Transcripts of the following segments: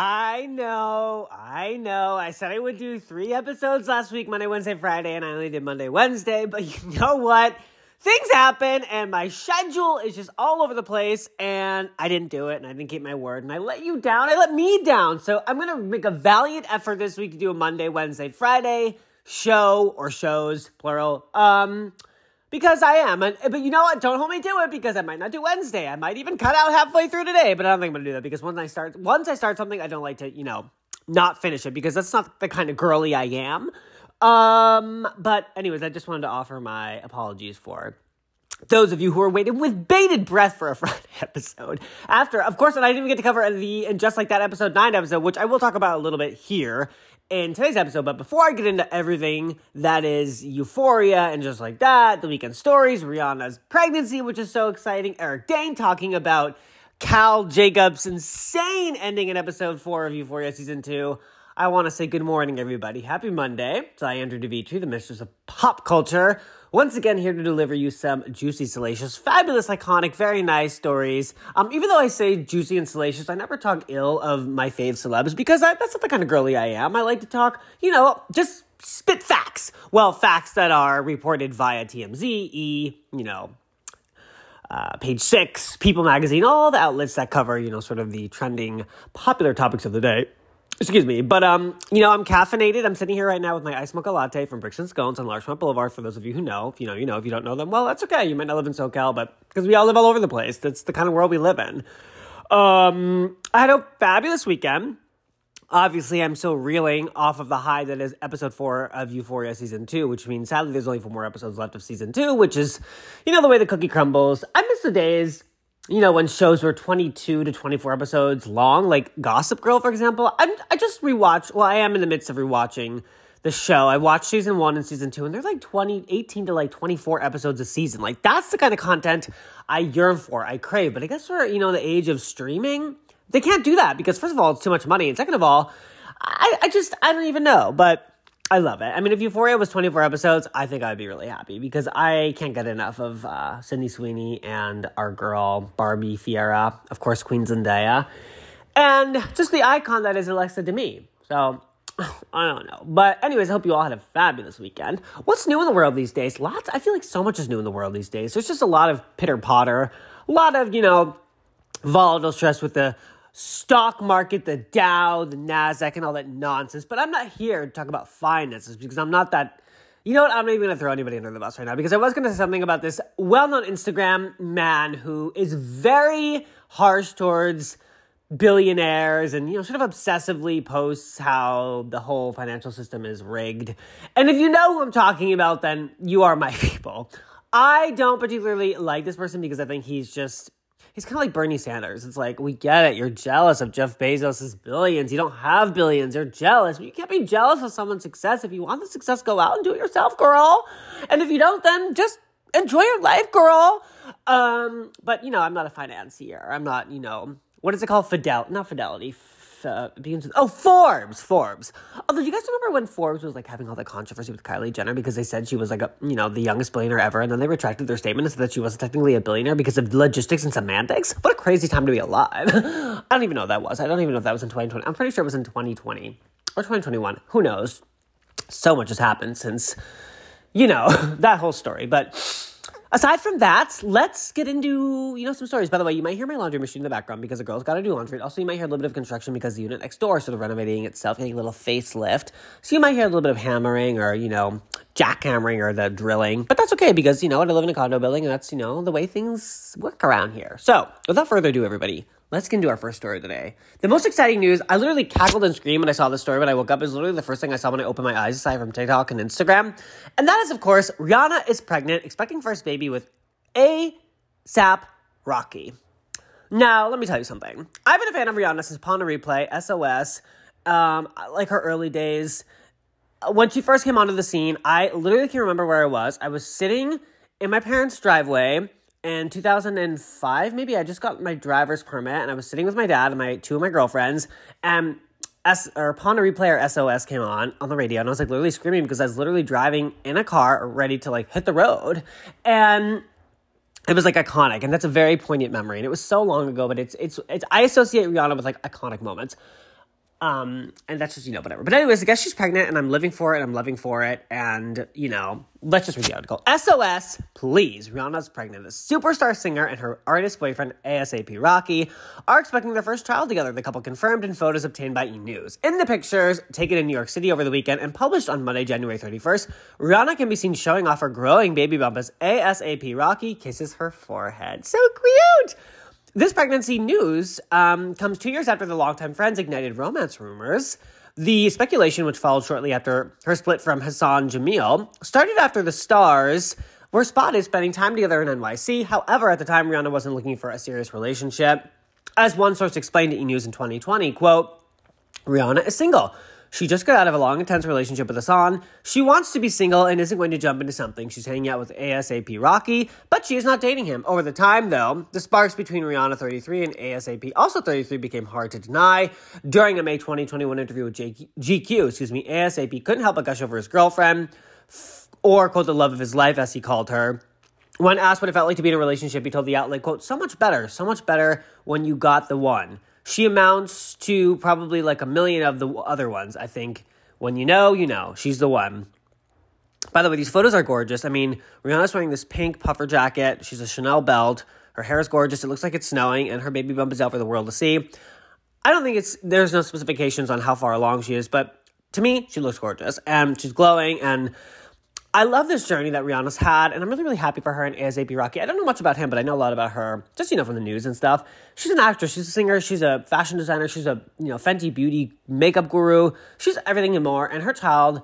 I know. I said I would do 3 episodes last week, Monday, Wednesday, Friday, and I only did Monday, Wednesday. But you know what? Things happen, and my schedule is just all over the place, and I didn't do it, and I didn't keep my word, and I let you down. I let me down. So I'm going to make a valiant effort this week to do a Monday, Wednesday, Friday show, or shows, plural, because I am. But you know what? Don't hold me to it, because I might not do Wednesday. I might even cut out halfway through today, but I don't think I'm going to do that, because once I start something, I don't like to, not finish it, because that's not the kind of girly I am. But anyways, I just wanted to offer my apologies for those of you who are waiting with bated breath for a Friday episode. After, of course, and I didn't even get to cover the And Just Like That episode 9 episode, which I will talk about a little bit here in today's episode. But before I get into everything that is Euphoria and Just Like That, the weekend stories, Rihanna's pregnancy, which is so exciting, Eric Dane talking about Cal Jacobs' insane ending in episode 4 of Euphoria season 2, I want to say good morning, everybody. Happy Monday. It's Andrew DeVitri, the mistress of pop culture, once again here to deliver you some juicy, salacious, fabulous, iconic, very nice stories. Even though I say juicy and salacious, I never talk ill of my fave celebs because that's not the kind of girly I am. I like to talk, just spit facts. Well, facts that are reported via TMZ, Page 6, People Magazine, all the outlets that cover, sort of the trending, popular topics of the day. Excuse me, but, I'm caffeinated. I'm sitting here right now with my iced mocha latte from Bricks and Scones on Larchmont Boulevard, for those of you who know. If you know, you know. If you don't know them, well, that's okay. You might not live in SoCal, but because we all live all over the place. That's the kind of world we live in. I had a fabulous weekend. Obviously, I'm still reeling off of the high that is episode 4 of Euphoria season 2, which means, sadly, there's only 4 more episodes left of season 2, which is, the way the cookie crumbles. I miss the days when shows were 22 to 24 episodes long, like Gossip Girl, for example. I just rewatched, well, I am in the midst of rewatching the show. I watched season 1 and season 2, and they're like 18 to 24 episodes a season. Like, that's the kind of content I yearn for, I crave. But I guess we're, in the age of streaming, they can't do that because, first of all, it's too much money. And second of all, I don't even know, but I love it. I mean, if Euphoria was 24 episodes, I think I'd be really happy because I can't get enough of Sydney Sweeney and our girl, Barbie Fiera, of course, Queen Zendaya, and just the icon that is Alexa Demie. So, I don't know. But anyways, I hope you all had a fabulous weekend. What's new in the world these days? I feel like so much is new in the world these days. There's just a lot of pitter-patter, a lot of, volatile stress with the stock market, the Dow, the Nasdaq, and all that nonsense. But I'm not here to talk about finances because I'm not that. You know what? I'm not even going to throw anybody under the bus right now because I was going to say something about this well-known Instagram man who is very harsh towards billionaires and, sort of obsessively posts how the whole financial system is rigged. And if you know who I'm talking about, then you are my people. I don't particularly like this person because I think he's kind of like Bernie Sanders. It's like, we get it. You're jealous of Jeff Bezos's billions. You don't have billions. You're jealous. But you can't be jealous of someone's success. If you want the success, go out and do it yourself, girl. And if you don't, then just enjoy your life, girl. But, I'm not a financier. I'm not, what is it called? Not Fidelity. Forbes. Although, do you guys remember when Forbes was having all the controversy with Kylie Jenner because they said she was the youngest billionaire ever, and then they retracted their statement and said that she wasn't technically a billionaire because of logistics and semantics? What a crazy time to be alive. I don't even know what that was. I don't even know if that was in 2020. I'm pretty sure it was in 2020 or 2021. Who knows? So much has happened since, that whole story. But aside from that, let's get into, some stories. By the way, you might hear my laundry machine in the background because the girl's got to do laundry. Also, you might hear a little bit of construction because the unit next door is sort of renovating itself, getting a little facelift. So you might hear a little bit of hammering or, jackhammering or the drilling. But that's okay because, I live in a condo building and that's, the way things work around here. So without further ado, everybody, let's get into our first story today. The most exciting news, I literally cackled and screamed when I saw this story when I woke up. It was literally the first thing I saw when I opened my eyes, aside from TikTok and Instagram. And that is, of course, Rihanna is pregnant, expecting first baby with A$AP Rocky. Now, let me tell you something. I've been a fan of Rihanna since Upon a Replay, SOS, her early days. When she first came onto the scene, I literally can't remember where I was. I was sitting in my parents' driveway in 2005, maybe. I just got my driver's permit, and I was sitting with my dad and two of my girlfriends, and Upon a Replay or SOS came on the radio, and I was literally screaming because I was literally driving in a car ready to hit the road, and it was iconic, and that's a very poignant memory, and it was so long ago, but I associate Rihanna with iconic moments. And that's just, you know, whatever. But anyways, I guess she's pregnant, and I'm living for it, and I'm loving for it. And, you know, let's just read the article. SOS, please. Rihanna's pregnant. The superstar singer and her artist boyfriend, A$AP Rocky, are expecting their first child together, the couple confirmed in photos obtained by E! News. In the pictures, taken in New York City over the weekend and published on Monday, January 31st, Rihanna can be seen showing off her growing baby bump as A$AP Rocky kisses her forehead. So cute! This pregnancy news comes 2 years after the longtime friends ignited romance rumors. The speculation, which followed shortly after her split from Hassan Jameel, started after the stars were spotted spending time together in NYC. However, at the time, Rihanna wasn't looking for a serious relationship. As one source explained to E! News in 2020, quote, Rihanna is single. She just got out of a long, intense relationship with Hassan. She wants to be single and isn't going to jump into something. She's hanging out with A$AP Rocky, but she is not dating him. Over the time, though, the sparks between Rihanna, 33, and A$AP, also 33, became hard to deny. During a May 2021 interview with GQ, A$AP couldn't help but gush over his girlfriend, or, quote, the love of his life, as he called her. When asked what it felt like to be in a relationship, he told the outlet, quote, so much better when you got the one. She amounts to probably like a million of the other ones, I think. When you know, she's the one. By the way, these photos are gorgeous. I mean, Rihanna's wearing this pink puffer jacket. She's a Chanel belt. Her hair is gorgeous. It looks like it's snowing, and her baby bump is out for the world to see. I don't think there's no specifications on how far along she is, but to me, she looks gorgeous. And she's glowing, and I love this journey that Rihanna's had, and I'm really, really happy for her and A$AP Rocky. I don't know much about him, but I know a lot about her, just, you know, from the news and stuff. She's an actress, she's a singer, she's a fashion designer, she's a, you know, Fenty Beauty makeup guru. She's everything and more, and her child,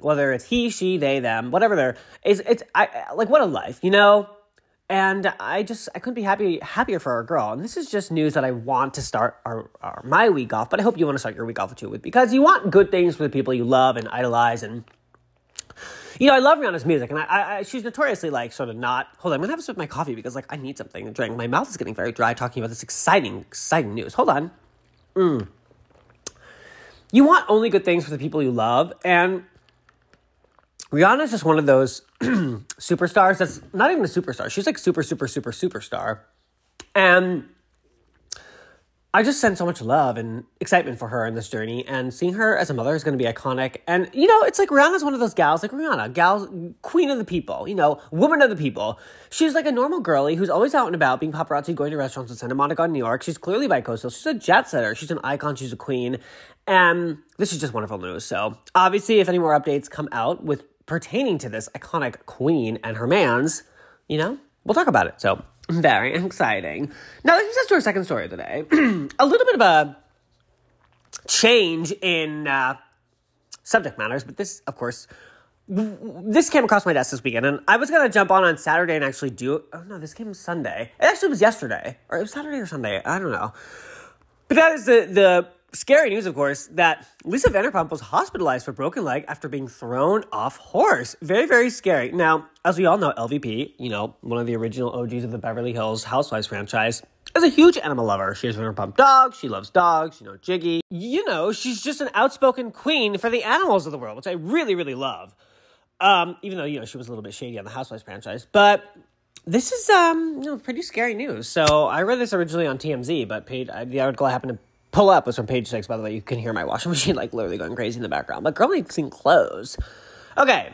whether it's he, she, they, them, whatever they're, it's what a life, you know? And I couldn't be happier for our girl. And this is just news that I want to start my week off, but I hope you want to start your week off too, because you want good things for the people you love and idolize, and you know, I love Rihanna's music, and she's notoriously, like, sort of not... Hold on, I'm going to have a sip of my coffee because, like, I need something to drink. My mouth is getting very dry talking about this exciting news. Hold on. You want only good things for the people you love, and Rihanna's just one of those superstars that's not even a superstar. She's, like, super superstar. And I just send so much love and excitement for her in this journey, and seeing her as a mother is going to be iconic. And, you know, it's like Rihanna's one of those gals, like Rihanna, queen of the people, you know, woman of the people. She's like a normal girly who's always out and about, being paparazzi, going to restaurants in Santa Monica, New York. She's clearly bi-coastal. She's a jet setter. She's an icon. She's a queen. And this is just wonderful news. So, obviously, if any more updates come out with pertaining to this iconic queen and her mans, you know, we'll talk about it. So, very exciting. Now, let's get to our second story of the day. A little bit of a change in subject matters, but this, of course, this came across my desk this weekend, and I was going to jump on Saturday and actually do... Oh, no, this came Sunday. It actually was yesterday, or it was Saturday or Sunday. I don't know. But that is the scary news, of course, that Lisa Vanderpump was hospitalized for broken leg after being thrown off horse. Very, very scary. Now, as we all know, LVP, you know, one of the original OGs of the Beverly Hills Housewives franchise, is a huge animal lover. She has Vanderpump dogs. She loves dogs. You know, Jiggy. You know, she's just an outspoken queen for the animals of the world, which I really, really love. Even though, you know, she was a little bit shady on the Housewives franchise. But this is, you know, pretty scary news. So I read this originally on TMZ, but the article I happened to pull up was from Page 6, by the way. You can hear my washing machine, like, literally going crazy in the background. Like, girl needs clean clothes. Okay.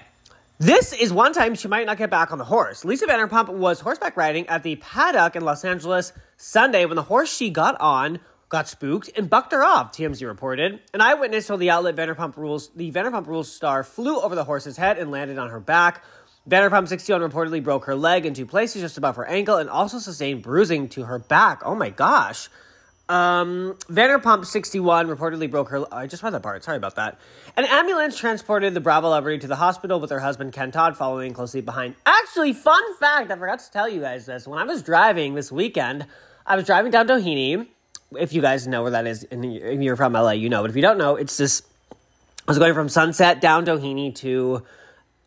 This is one time she might not get back on the horse. Lisa Vanderpump was horseback riding at the paddock in Los Angeles Sunday when the horse she got on got spooked and bucked her off, TMZ reported. An eyewitness told the outlet the Vanderpump Rules star flew over the horse's head and landed on her back. Vanderpump, 61, reportedly broke her leg in 2 places just above her ankle and also sustained bruising to her back. Oh, my gosh. Vanderpump, 61, reportedly broke her... I just read that part. Sorry about that. An ambulance transported the Bravo celebrity to the hospital with her husband, Ken Todd, following closely behind. Actually, fun fact, I forgot to tell you guys this. When I was driving this weekend, I was driving down Doheny. If you guys know where that is, and you're from LA, you know. But if you don't know, it's this... I was going from Sunset down Doheny to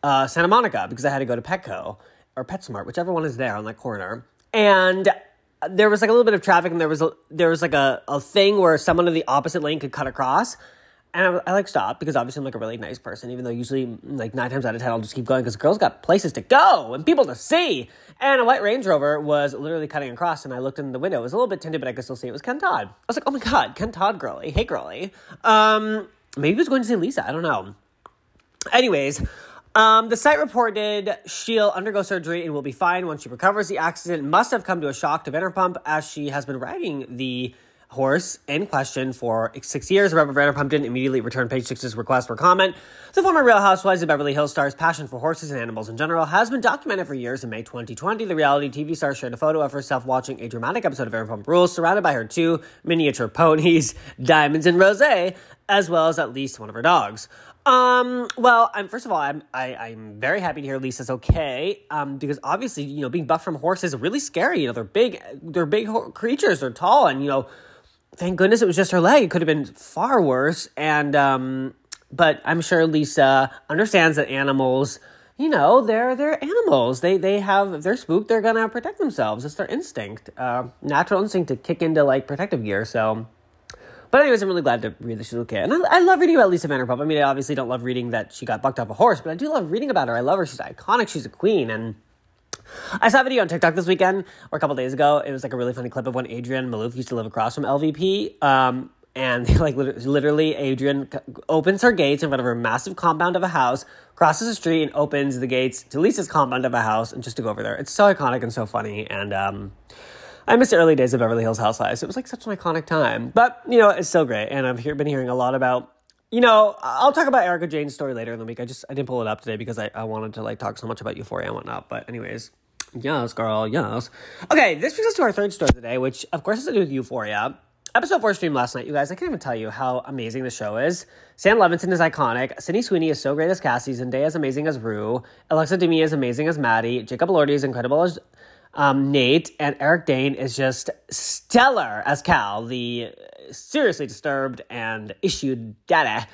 Santa Monica because I had to go to Petco or PetSmart, whichever one is there on that corner. And there was, like, a little bit of traffic, and there was a thing where someone in the opposite lane could cut across, And I like stopped because obviously I'm like a really nice person, even though usually like 9 times out of 10 I'll just keep going because girls got places to go and people to see. And a white Range Rover was literally cutting across and I looked in the window. It was a little bit tinted, but I could still see it was Ken Todd. I was like, oh my God, Ken Todd girly. Hey girly. Maybe he was going to see Lisa. I don't know. Anyways, the site reported she'll undergo surgery and will be fine once she recovers. The accident must have come to a shock to Vanderpump as she has been riding the horse in question for 6 years. However, Vanderpump didn't immediately return Page Six's request for comment. The former Real Housewives of Beverly Hills star's passion for horses and animals in general has been documented for years. In May 2020, the reality TV star shared a photo of herself watching a dramatic episode of Vanderpump Rules, surrounded by her 2 miniature ponies, Diamonds and Rosé, as well as at least one of her dogs. Well, I'm very happy to hear Lisa's okay, because obviously, you know, being buffed from horses is really scary. You know, they're big creatures, they're tall, and, you know, thank goodness it was just her leg. It could have been far worse, and, but I'm sure Lisa understands that animals, you know, they're animals. If they're spooked, they're gonna protect themselves. It's their instinct, natural instinct to kick into, like, protective gear, so... But anyways, I'm really glad to read that she's okay. And I love reading about Lisa Vanderpump. I mean, I obviously don't love reading that she got bucked off a horse, but I do love reading about her. I love her. She's iconic. She's a queen. And I saw a video on TikTok this weekend, or a couple days ago. It was like a really funny clip of when Adrienne Malouf used to live across from LVP. And like literally Adrienne opens her gates in front of her massive compound of a house, crosses the street and opens the gates to Lisa's compound of a house and just to go over there. It's so iconic and so funny. And, I miss the early days of Beverly Hills Housewives. It was like such an iconic time. But, you know, it's still great. And I've been hearing a lot about, you know, I'll talk about Erika Jane's story later in the week. I didn't pull it up today because I wanted to like talk so much about Euphoria and whatnot. But anyways, yes, girl, yes. Okay, this brings us to our third story today, which of course has to do with Euphoria. Episode 4 streamed last night, you guys. I can't even tell you how amazing the show is. Sam Levinson is iconic. Sydney Sweeney is so great as Cassie. Zendaya is amazing as Rue. Alexa Demie is amazing as Maddie. Jacob Elordi is incredible as... Nate, and Eric Dane is just stellar as Cal, the seriously disturbed and issued data.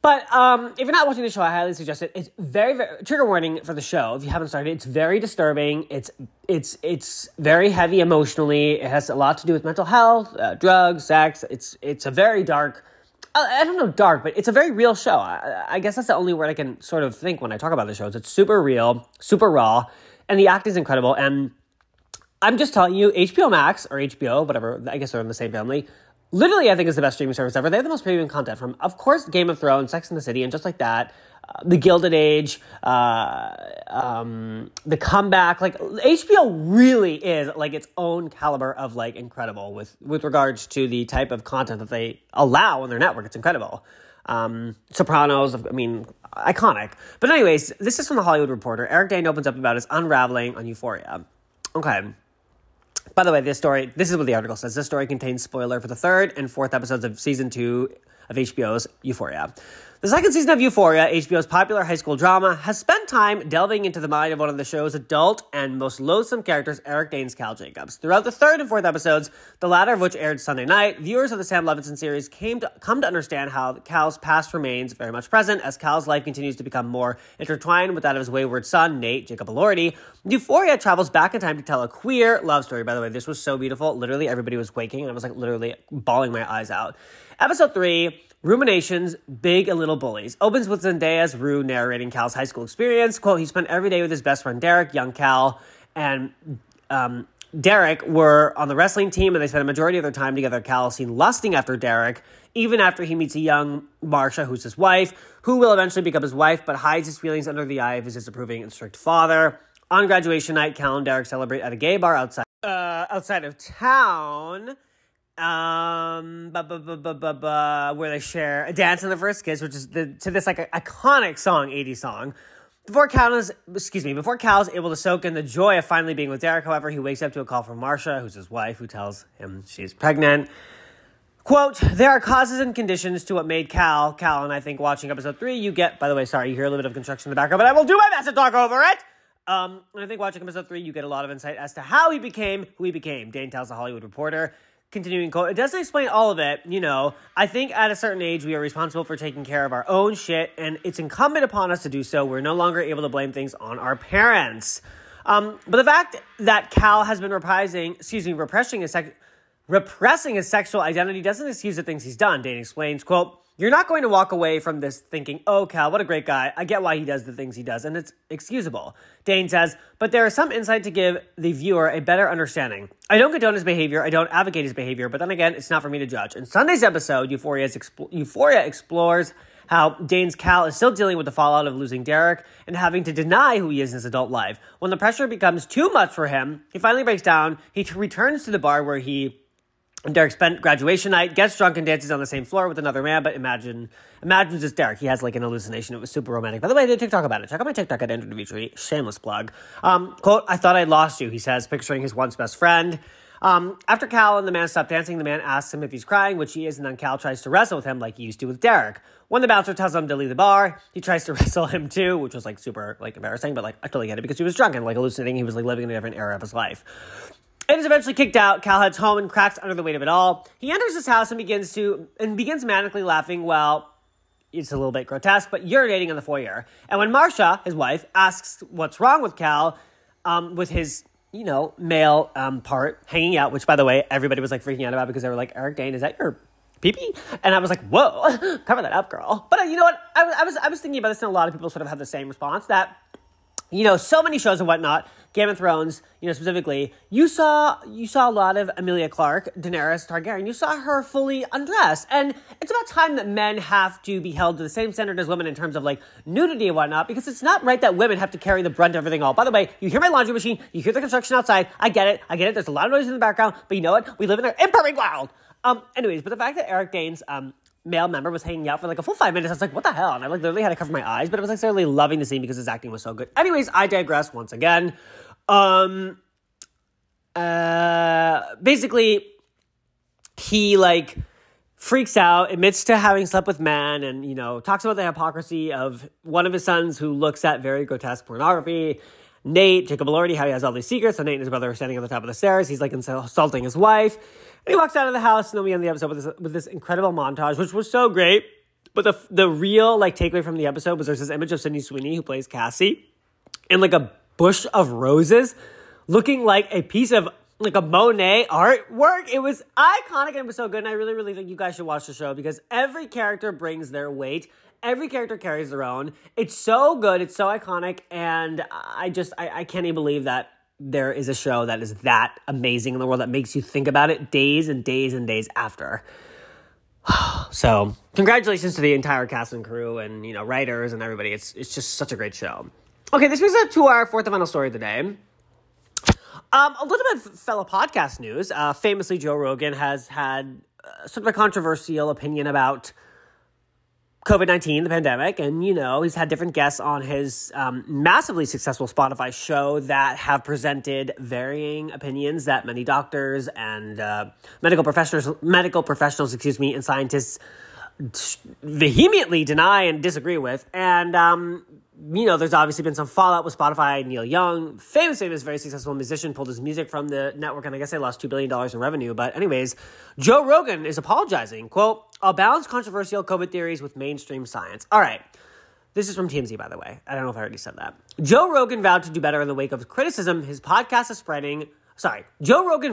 But if you're not watching the show, I highly suggest it. It's very, very trigger warning for the show. If you haven't started, it's very disturbing. It's very heavy emotionally. It has a lot to do with mental health, drugs, sex. It's a very dark. I don't know dark, but it's a very real show. I guess that's the only word I can sort of think when I talk about the show. It's super real, super raw. And the acting is incredible. And I'm just telling you, HBO Max, or HBO, whatever, I guess they're in the same family, literally I think is the best streaming service ever. They have the most premium content from, of course, Game of Thrones, Sex and the City, and just like that, The Gilded Age, The Comeback. Like, HBO really is, like, its own caliber of, like, incredible with regards to the type of content that they allow on their network. It's incredible. Sopranos, I mean... iconic. But anyways, this is from the Hollywood Reporter. Eric Dane opens up about his unraveling on Euphoria. Okay. By the way, this is what the article says. This story contains spoiler for the 3rd and 4th episodes of season 2 of HBO's Euphoria. The 2nd season of Euphoria, HBO's popular high school drama, has spent time delving into the mind of one of the show's adult and most loathsome characters, Eric Dane's Cal Jacobs. Throughout the 3rd and 4th episodes, the latter of which aired Sunday night, viewers of the Sam Levinson series come to understand how Cal's past remains very much present as Cal's life continues to become more intertwined with that of his wayward son, Nate Jacob Elordi. Euphoria travels back in time to tell a queer love story. By the way, this was so beautiful. Literally, everybody was waking, and I was like literally bawling my eyes out. Episode 3... Ruminations, Big and Little Bullies, opens with Zendaya's Rue narrating Cal's high school experience. Quote, he spent every day with his best friend Derek. Young Cal and Derek were on the wrestling team and they spent a majority of their time together. Cal is seen lusting after Derek, even after he meets a young Marsha, who's his wife, who will eventually become his wife, but hides his feelings under the eye of his disapproving and strict father. On graduation night, Cal and Derek celebrate at a gay bar outside of town. Where they share a dance in the first kiss, which is to this like iconic song, 80s song. Before Cal is able to soak in the joy of finally being with Derek, however, he wakes up to a call from Marsha, who's his wife, who tells him she's pregnant. Quote, there are causes and conditions to what made Cal, and I think watching episode 3, you get, by the way, sorry, you hear a little bit of construction in the background, but I will do my best to talk over it. And I think watching episode 3, you get a lot of insight as to how he became who he became. Dane tells the Hollywood Reporter. Continuing quote, it doesn't explain all of it, you know. I think at a certain age, we are responsible for taking care of our own shit, and it's incumbent upon us to do so. We're no longer able to blame things on our parents. But the fact that Cal has been repressing his sex... Repressing his sexual identity doesn't excuse the things he's done, Dane explains. Quote, "You're not going to walk away from this thinking, oh, Cal, what a great guy. I get why he does the things he does, and it's excusable." Dane says, "But there is some insight to give the viewer a better understanding. I don't condone his behavior. I don't advocate his behavior. But then again, it's not for me to judge." In Sunday's episode, Euphoria explores how Dane's Cal is still dealing with the fallout of losing Derek and having to deny who he is in his adult life. When the pressure becomes too much for him, he finally breaks down. He returns to the bar where Derek spent graduation night, gets drunk and dances on the same floor with another man, but imagines it's Derek. He has like an hallucination. It was super romantic. By the way, I did a TikTok about it. Check out my TikTok at Andrew DeVitri. Shameless plug. Quote, "I thought I lost you," he says, picturing his once best friend. After Cal and the man stop dancing, the man asks him if he's crying, which he is, and then Cal tries to wrestle with him like he used to with Derek. When the bouncer tells him to leave the bar, he tries to wrestle him too, which was like super like embarrassing, but like I totally get it because he was drunk and like hallucinating. He was like living in a different era of his life. It is eventually kicked out. Cal heads home and cracks under the weight of it all. He enters his house and begins manically laughing while it's a little bit grotesque, but urinating in the foyer. And when Marsha, his wife, asks what's wrong with Cal, with his male part hanging out, which by the way, everybody was like freaking out about because they were like, "Eric Dane, is that your pee-pee?" And I was like, "Whoa, cover that up, girl." But you know what? I was thinking about this, and a lot of people sort of have the same response that, so many shows and whatnot, Game of Thrones, specifically, you saw a lot of Emilia Clarke, Daenerys Targaryen. You saw her fully undressed. And it's about time that men have to be held to the same standard as women in terms of, nudity and whatnot, because it's not right that women have to carry the brunt of everything all. By the way, you hear my laundry machine, you hear the construction outside. I get it. There's a lot of noise in the background, but you know what? We live in an imperfect world. Anyways, but the fact that Eric Dane's, male member was hanging out for a full 5 minutes. I was like, what the hell? And I literally had to cover my eyes, but I was necessarily loving the scene because his acting was so good. Anyways, I digress once again. Basically, he freaks out, admits to having slept with men, and, talks about the hypocrisy of one of his sons who looks at very grotesque pornography. Nate, Jacob Elordi, how he has all these secrets. So Nate and his brother are standing on the top of the stairs. He's insulting his wife. And he walks out of the house, and then we end the episode with this incredible montage, which was so great. But the real takeaway from the episode was there's this image of Sydney Sweeney, who plays Cassie, in a bush of roses, looking like a piece of a Monet artwork. It was iconic, and it was so good. And I really, really think you guys should watch the show because every character brings their weight. Every character carries their own. It's so good. It's so iconic. And I can't even believe that there is a show that is that amazing in the world that makes you think about it days and days and days after. So congratulations to the entire cast and crew and, writers and everybody. It's just such a great show. Okay, this brings us to our fourth and final story of the day. A little bit of fellow podcast news. Famously, Joe Rogan has had sort of a controversial opinion about COVID-19, the pandemic, and, he's had different guests on his massively successful Spotify show that have presented varying opinions that many doctors and medical professionals, and scientists vehemently deny and disagree with. And, there's obviously been some fallout with Spotify. Neil Young, famous, very successful musician, pulled his music from the network, and I guess they lost $2 billion in revenue. But anyways, Joe Rogan is apologizing. Quote, "I'll balance controversial COVID theories with mainstream science." All right. This is from TMZ, by the way. I don't know if I already said that. Joe Rogan vowed to do better in the wake of his criticism his podcast is spreading COVID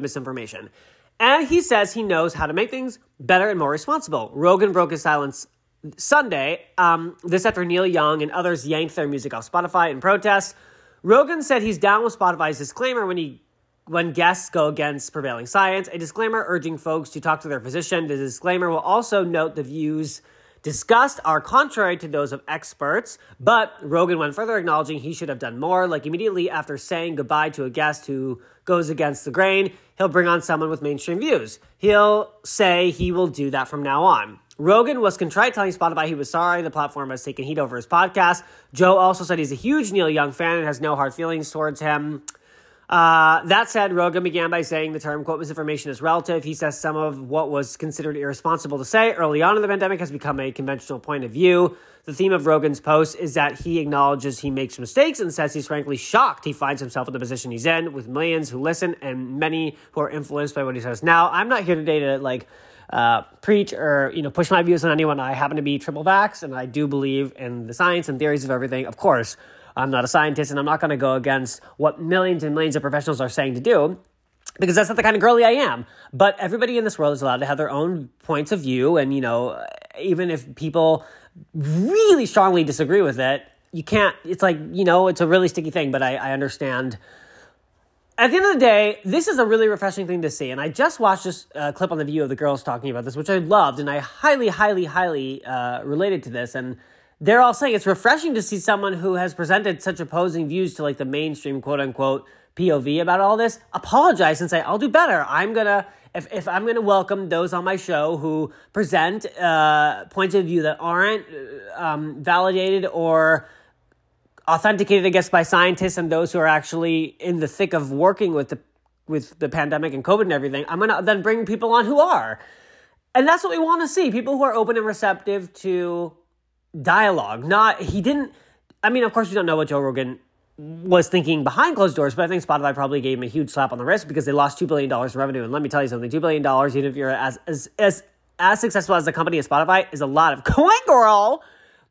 misinformation. And he says he knows how to make things better and more responsible. Rogan broke his silence Sunday, this after Neil Young and others yanked their music off Spotify in protest. Rogan said he's down with Spotify's disclaimer when guests go against prevailing science, a disclaimer urging folks to talk to their physician. The disclaimer will also note the views discussed are contrary to those of experts, but Rogan went further, acknowledging he should have done more. Immediately after saying goodbye to a guest who goes against the grain, he'll bring on someone with mainstream views. He'll say he will do that from now on. Rogan was contrite, telling Spotify he was sorry the platform has taken heat over his podcast. Joe also said he's a huge Neil Young fan and has no hard feelings towards him. That said, Rogan began by saying the term, quote, "misinformation is relative." He says some of what was considered irresponsible to say early on in the pandemic has become a conventional point of view. The theme of Rogan's post is that he acknowledges he makes mistakes and says he's frankly shocked he finds himself in the position he's in, with millions who listen and many who are influenced by what he says. Now, I'm not here today to preach or, push my views on anyone. I happen to be triple vaxxed, and I do believe in the science and theories of everything, of course. I'm not a scientist, and I'm not going to go against what millions and millions of professionals are saying to do, because that's not the kind of girly I am. But everybody in this world is allowed to have their own points of view, and, you know, even if people really strongly disagree with it, you can't, it's like, you know, it's a really sticky thing, but I understand. At the end of the day, this is a really refreshing thing to see, and I just watched this clip on The View of the girls talking about this, which I loved, and I highly related to this, and they're all saying it's refreshing to see someone who has presented such opposing views to, like, the mainstream, quote-unquote, POV about all this, apologize and say, I'll do better. I'm going to, if I'm going to welcome those on my show who present points of view that aren't validated or authenticated, I guess, by scientists and those who are actually in the thick of working with the pandemic and COVID and everything, I'm going to then bring people on who are. And that's what we want to see, people who are open and receptive to dialogue. Of course, we don't know what Joe Rogan was thinking behind closed doors, but I think Spotify probably gave him a huge slap on the wrist because they lost $2 billion in revenue. And let me tell you something, $2 billion, even if you're as successful as the company as Spotify, is a lot of coin, girl.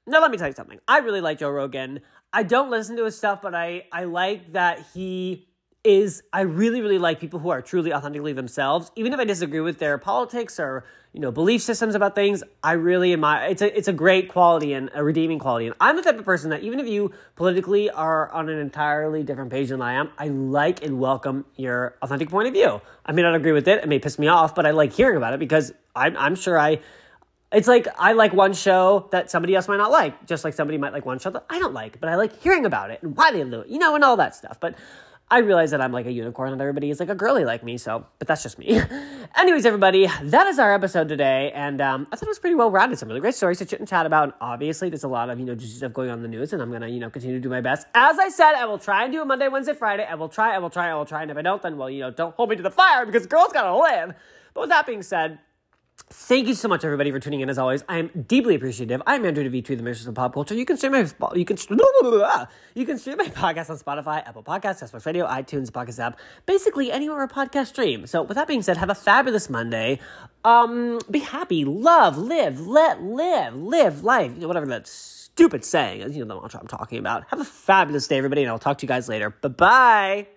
Now, let me tell you something. I really like Joe Rogan. I don't listen to his stuff, but I like that he is, I really, really like people who are truly authentically themselves. Even if I disagree with their politics or, you know, belief systems about things, I really admire. It's a great quality and a redeeming quality. And I'm the type of person that even if you politically are on an entirely different page than I am, I like and welcome your authentic point of view. I may not agree with it. It may piss me off, but I like hearing about it because I'm sure it's like I like one show that somebody else might not like, just like somebody might like one show that I don't like, but I like hearing about it and why they do it, you know, and all that stuff. But I realize that I'm like a unicorn and everybody is like a girly like me, but that's just me. Anyways, everybody, that is our episode today, and I thought it was pretty well-rounded, some really great stories to chit and chat about, and obviously there's a lot of, just stuff going on in the news, and I'm going to, continue to do my best. As I said, I will try and do a Monday, Wednesday, Friday. I will try, and if I don't, then, well, don't hold me to the fire because girls got to live. But with that being said, thank you so much, everybody, for tuning in. As always, I am deeply appreciative. I'm Andrew DeVitri, the Mistress of Pop Culture. You can stream my podcast on Spotify, Apple Podcasts, Xbox Radio, iTunes, Podcast app, basically anywhere where podcasts stream. So with that being said, have a fabulous Monday. Be happy, love, live, let live life. Whatever that stupid saying is, the mantra I'm talking about. Have a fabulous day, everybody, and I'll talk to you guys later. Bye-bye.